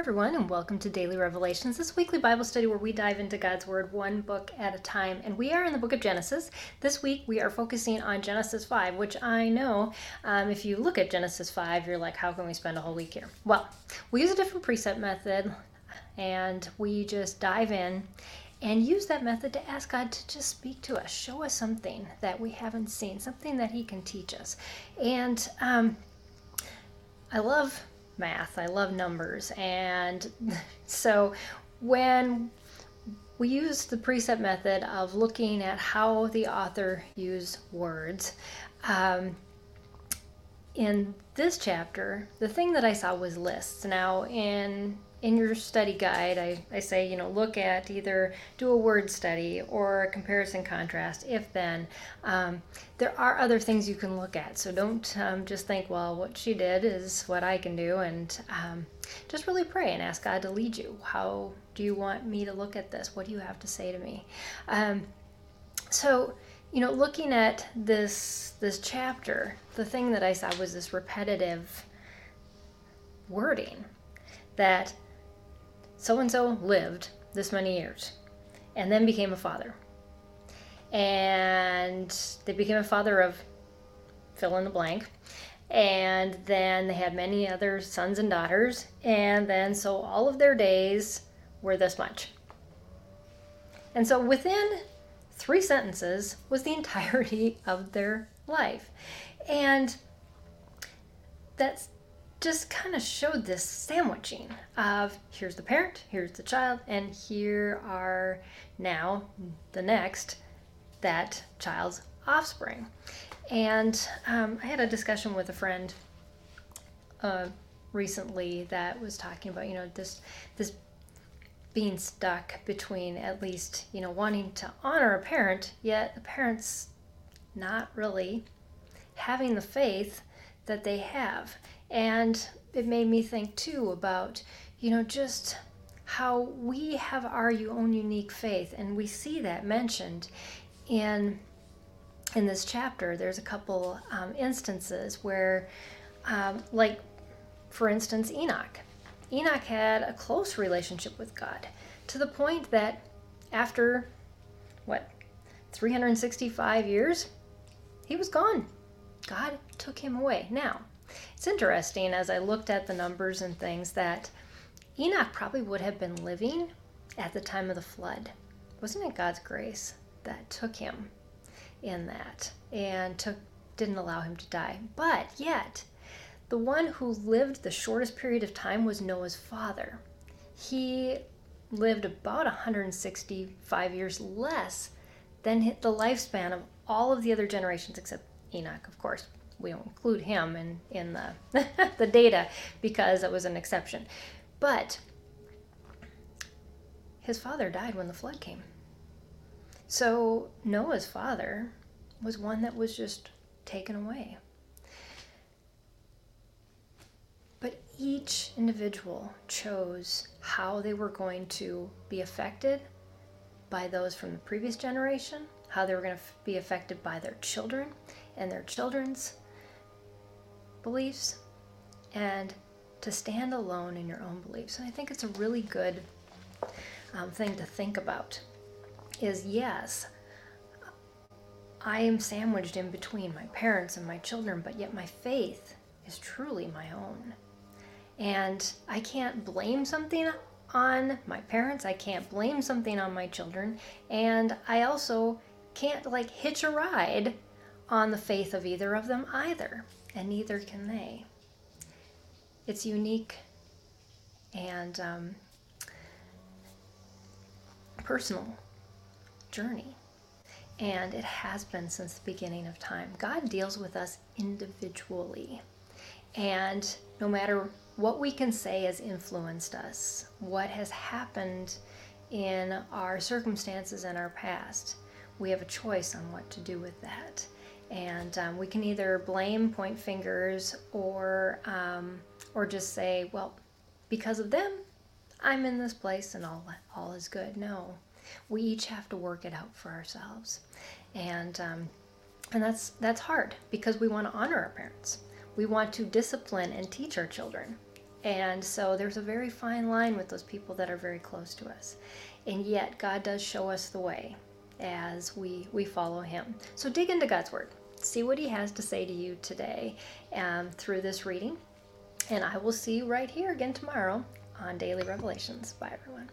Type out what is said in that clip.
everyone, and welcome to Daily Revelations, this weekly Bible study where we dive into God's Word one book at a time. And we are in the book of Genesis. This week we are focusing on Genesis 5, which I know if you look at Genesis 5, you're like, how can we spend a whole week here? Well, we use a different precept method, and we just dive in and use that method to ask God to just speak to us, show us something that we haven't seen, something that He can teach us. And I love math. I love numbers. And so when we use the precept method of looking at how the author used words, in this chapter, the thing that I saw was lists. Now, in your study guide, I say, look at either do a word study or a comparison contrast, if then. There are other things you can look at. So don't just think, well, what she did is what I can do. And just really pray and ask God to lead you. How do you want me to look at this? What do you have to say to me? Looking at this chapter, the thing that I saw was this repetitive wording that so-and-so lived this many years and then became a father. And they became a father of fill in the blank. And then they had many other sons and daughters. And then so all of their days were this much. And so within 3 sentences was the entirety of their life. And that's just kind of showed this sandwiching of here's the parent, here's the child, and here are now the next, that child's offspring. And I had a discussion with a friend recently that was talking about, this being stuck between at least, wanting to honor a parent, yet the parent's not really having the faith that they have. And it made me think too about, just how we have our own unique faith. And we see that mentioned in this chapter. There's a couple instances where, for instance, Enoch. Enoch had a close relationship with God to the point that after, 365 years, he was gone. God took him away. Now, it's interesting, as I looked at the numbers and things, that Enoch probably would have been living at the time of the flood. Wasn't it God's grace that took him in that and didn't allow him to die? But yet, the one who lived the shortest period of time was Noah's father. He lived about 165 years less than the lifespan of all of the other generations, except Enoch, of course. We don't include him in the the data because it was an exception. But his father died when the flood came. So Noah's father was one that was just taken away. But each individual chose how they were going to be affected by those from the previous generation, how they were going to be affected by their children and their children's beliefs, and to stand alone in your own beliefs. And I think it's a really good thing to think about is, yes, I am sandwiched in between my parents and my children, but yet my faith is truly my own. And I can't blame something on my parents. I can't blame something on my children. And I also can't hitch a ride on the faith of either of them either. And neither can they. It's unique and personal journey. And it has been since the beginning of time. God deals with us individually. And no matter what we can say has influenced us, what has happened in our circumstances and our past, we have a choice on what to do with that. And we can either blame, point fingers, or just say, well, because of them, I'm in this place and all is good. No, we each have to work it out for ourselves, and that's hard because we want to honor our parents, we want to discipline and teach our children, And so there's a very fine line with those people that are very close to us. And yet God does show us the way as we follow him. So dig into God's word. See what he has to say to you today through this reading. And I will see you right here again tomorrow on Daily Revelations. Bye, everyone.